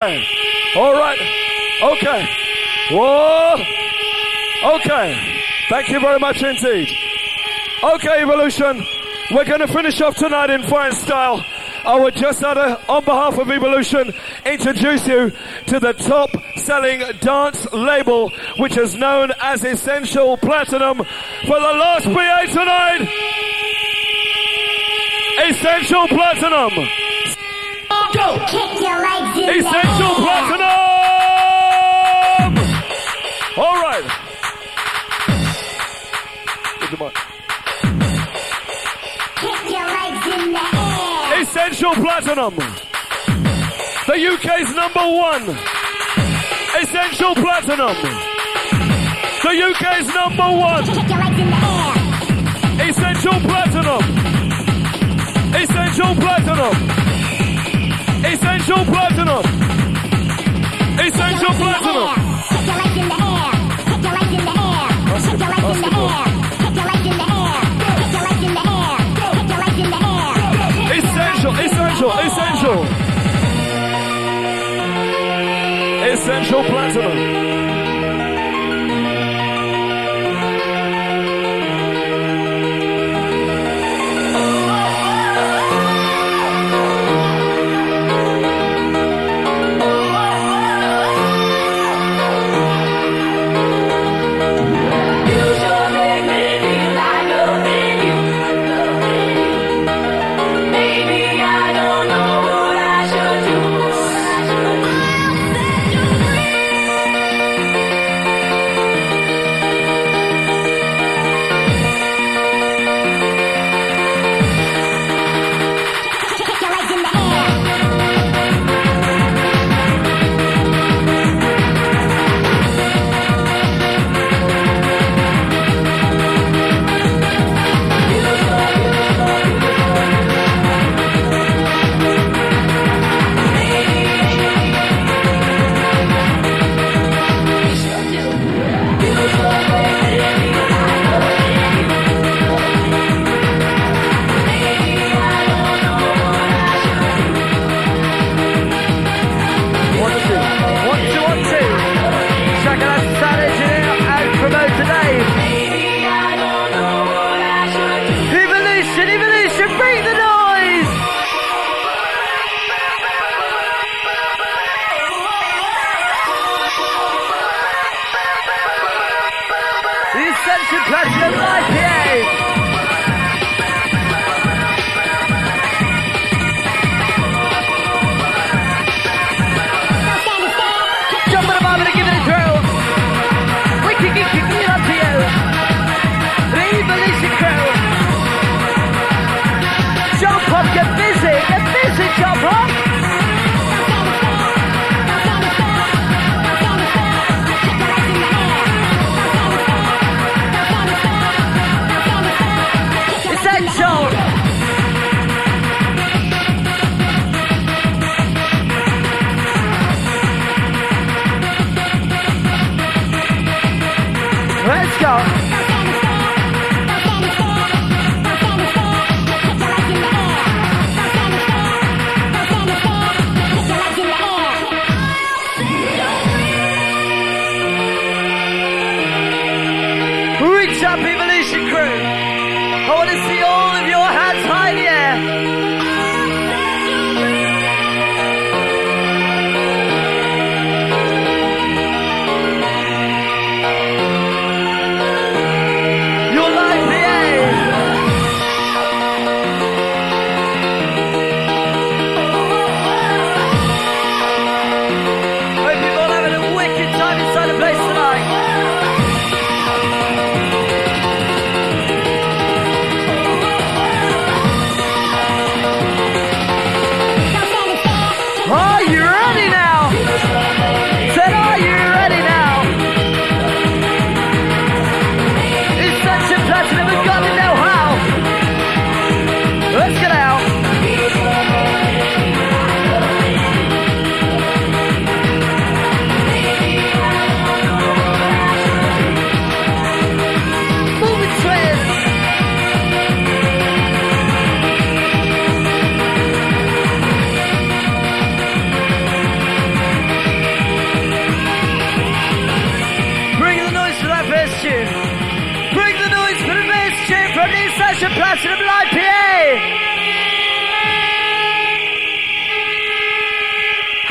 All right. Okay. Whoa. Okay. Thank you very much indeed. Okay, Evolution. We're going to finish off tonight in fine style. I would just, on behalf of Evolution, introduce you to the top-selling dance label, which is known as Essential Platinum, for the last PA tonight. Essential Platinum. Go. Kick your legs in Essential Platinum! All right. Kick your legs in the air. Essential Platinum. The UK's #1. Essential Platinum. The UK's #1. Kick your legs in the air. Essential Platinum. Essential Platinum. Essential Platinum. Essential Platinum. Kick your legs in the air. Kick your legs in the air. Kick your legs in the air. Kick your legs in the air. Kick your legs in the air. Kick your legs in the air. Essential, essential, essential. Essential Platinum.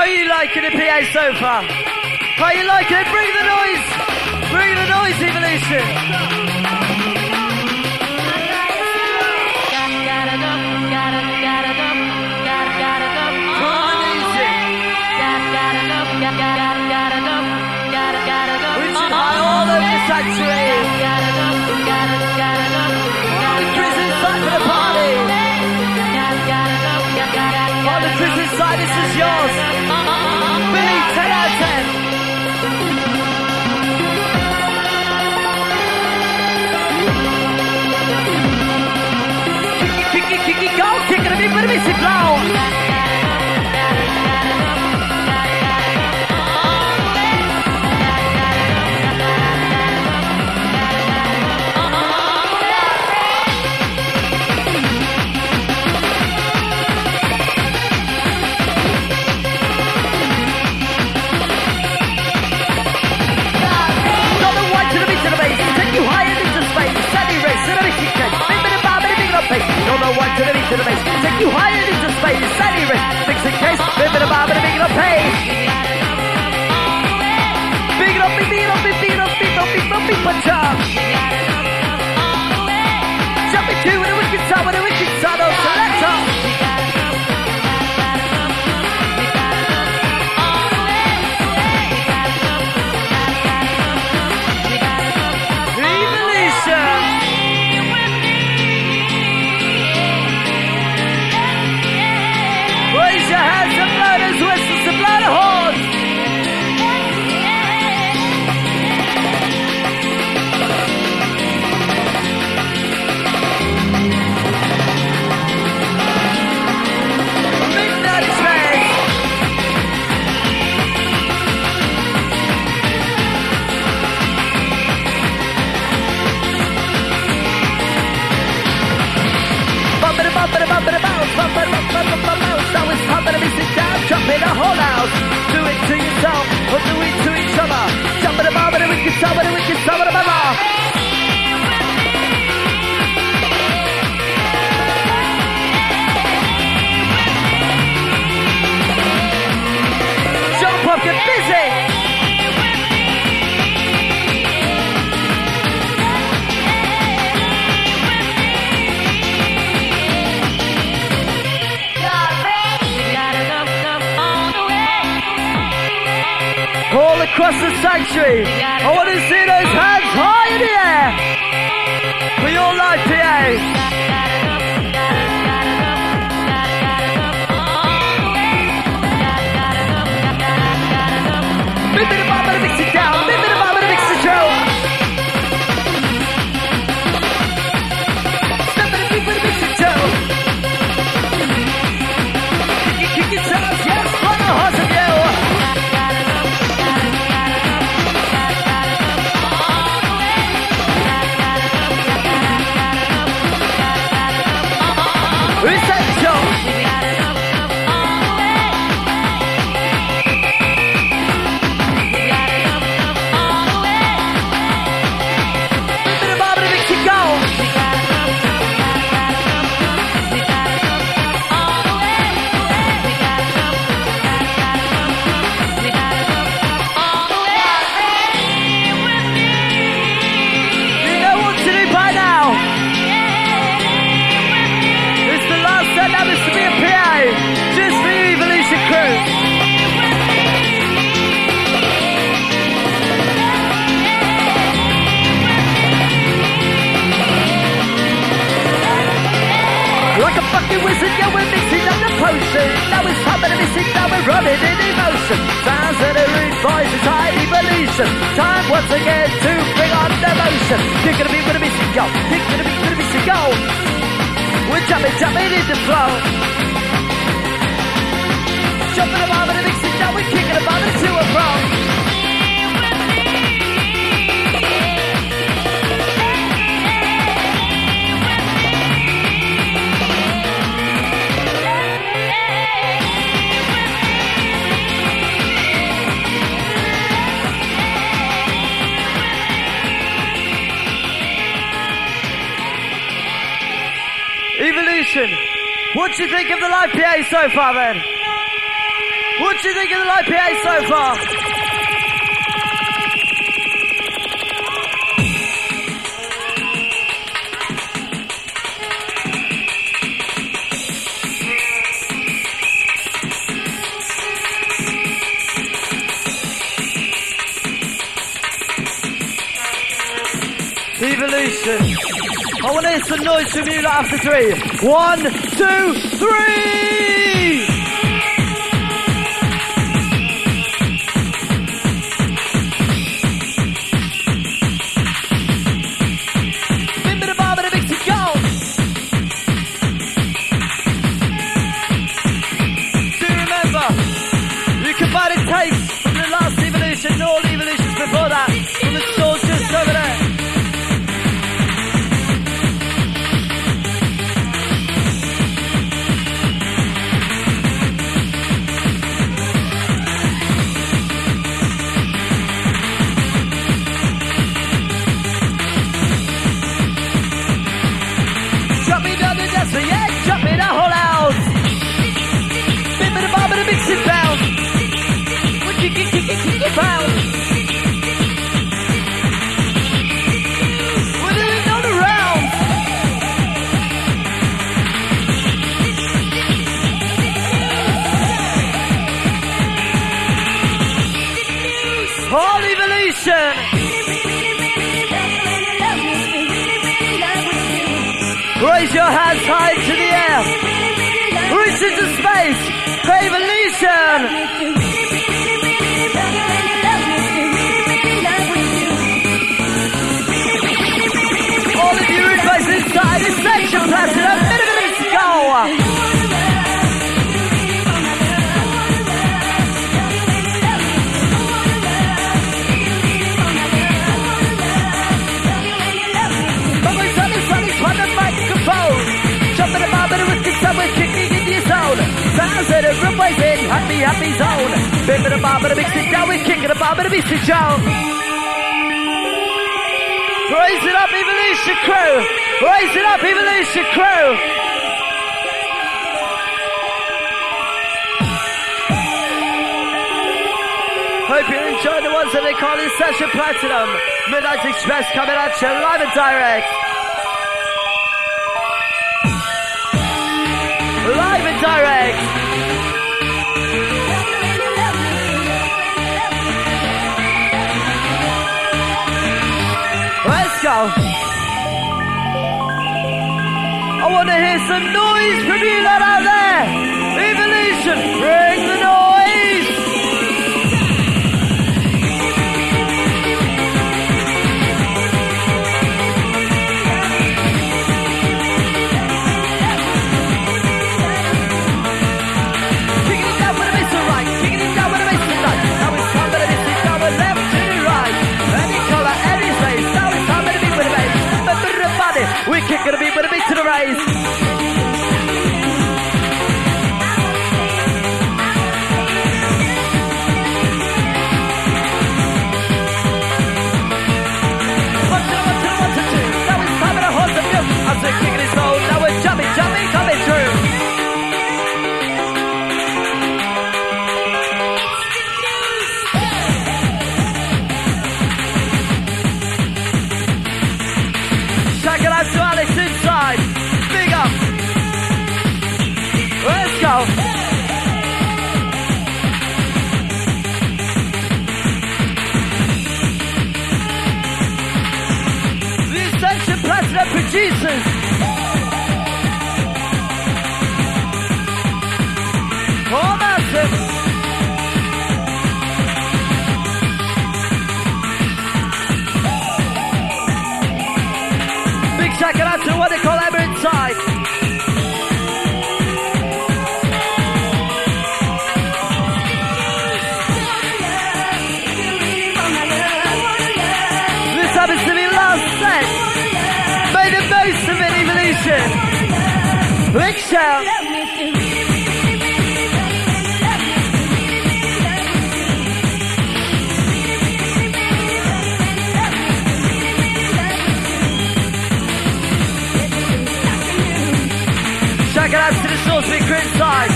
How are you liking the PA so far? How are you liking it? Bring the noise! Bring the noise, Evolution! Take you higher into space, steady risk, fix a case, rip it above and make it up pay. Big it up, big it up, big it up, big it up, big it up, big punch up. Jump it to with a wicked side, with a wicked side, oh, so that's up. Jump in a whole house, do it to yourself, or do it to each other. Jump in a bar, but we can stop, but we can stop, but jump up, get busy. Across the sanctuary, I want to see those hands high in the air for your live PA. Move it above and mix it down, move it above and mix it down. Step it above and mix it down. Kick it down, yes, for the heart of you. Yeah, we're mixing up the potion. Now it's time and missing, now we're running in emotion. Sounds of the rude voice is high evolution. Time once again to bring on the motion. You're gonna be with a missing goal. You're gonna be missing goal. We're jumping, jumping in the flow. Jumping above and mixing, now we're kicking above and to and from. What do you think of the live PA so far then? What do you think of the live PA so far? Evolution. I want to hear some noise from you after three. 1, 2, 3! Do remember, you combine the taste from the last evolution and all evolutions before that from the store just over there. Raise your hands high into the air. Reach into space for evolution. All of you invites inside Essential Platinum. Let's go. Sounds of everybody's in happy zone. Bippin' a bobbin' a mix it down, we're kicking a bobbin' a mix it down. Raise it up, evolution crew. Raise it up, evolution crew. Hope you're enjoying the ones that they call Essential Platinum. Midnight Express coming at you live and direct. Live and direct. I want to hear some noise from you lot out there. Evolution, bring the noise. Kicking it down with a miss and right, kicking it down with a miss and right. Now it's time that it's down with left to right. Any colour, any face, now it's time that it's with a bass. We're kicking a beat with a beat to the raise. One, two. Now it's time for the horse to milk. I'm still kicking his soul. Now we're jumping, coming through. Jesus! Oh, massive! Big shout out to what they call Ever Inside. This happens to be last set. Most of an evolution. Big shout. Shout out to the source, big grin side.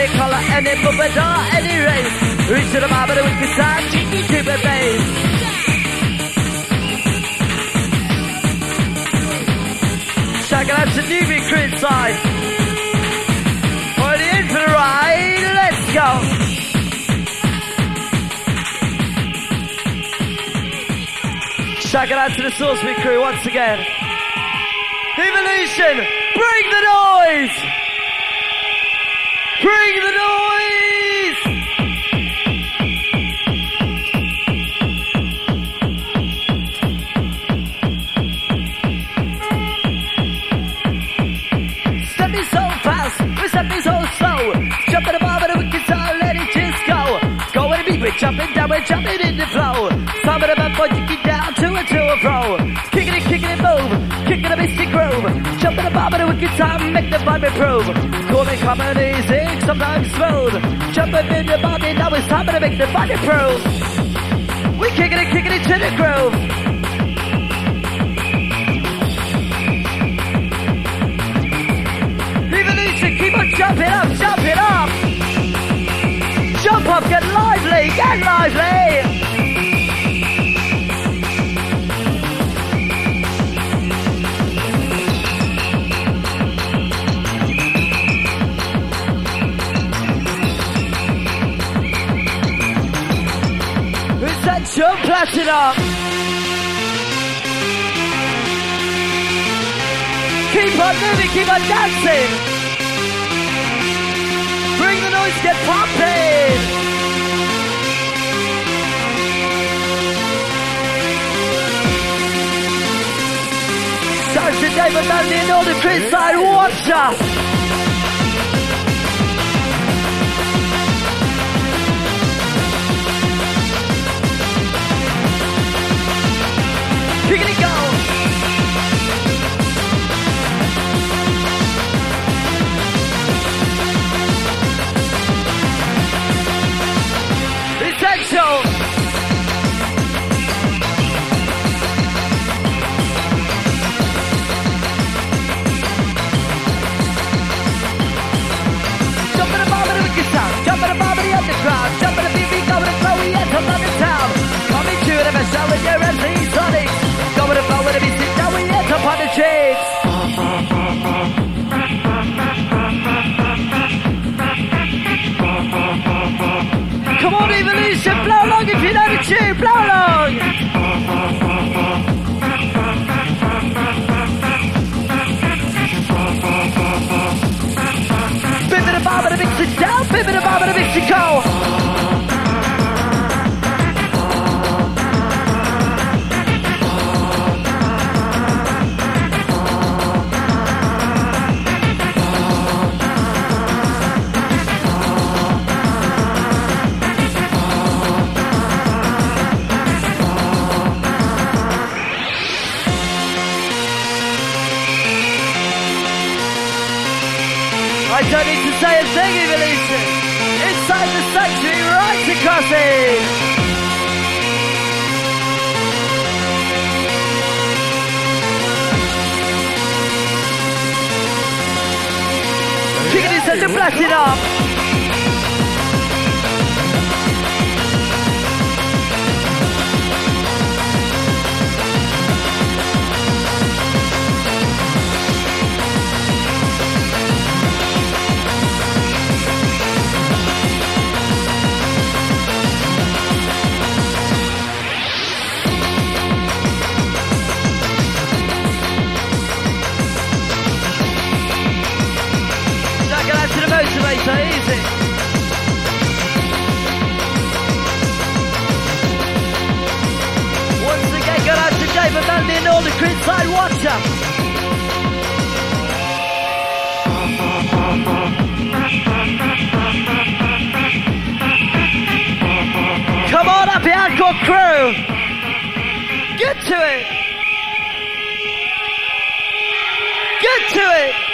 any color, any puppet or any race. Reach to the bar, but the wicked side, cheeky, cheaper bass. Shaking out to newbie creep side. Already in for the ride, let's go. Shaking out to the Sourceby crew once again. Evolution, bring the noise! Bring the noise! Stepping so fast, we're stepping so slow. Jumping above the wicked side, let it just go. Going to be, we're jumping down, we're jumping in the flow. Time it up, but you get down to a pro. Kicking it, move. Kicking a misty groove. Jumping the bar with a wicked time, make the vibe improve. Calling comedy, sick, sometimes smooth. Jumping in the body, now it's time to make the vibe improve. We're kicking it to the groove. Evolution, keep on jumping up, jumping up. Jump up, get lively, get lively. Essential Platinum. Keep on moving, keep on dancing. Bring the noise, get pumping. Starts to David Mandy and all the Chris side, watch us. Kicking it, go! Essential! Jump in the bar with a wicked sound, jump in the bar with the underground, jump in the BB, go with a flowy, yes, I'm loving town. Coming to the best show with your MC Sonics. Go with the flow with a beat, sit down, we hit upon the chicks. Come on, Evolution, blow along if you know the tune, blow along. Bip in the bar with a mix it down, bip in the bar with a mix it go. Don't need to say a thing, Evolution. Inside the sanctuary, right across it. Kicking it, set to blast it up. So easy. Once again, got out to David Mandy and all the Creed side watcher. Come on up, the hardcore crew. Get to it. Get to it.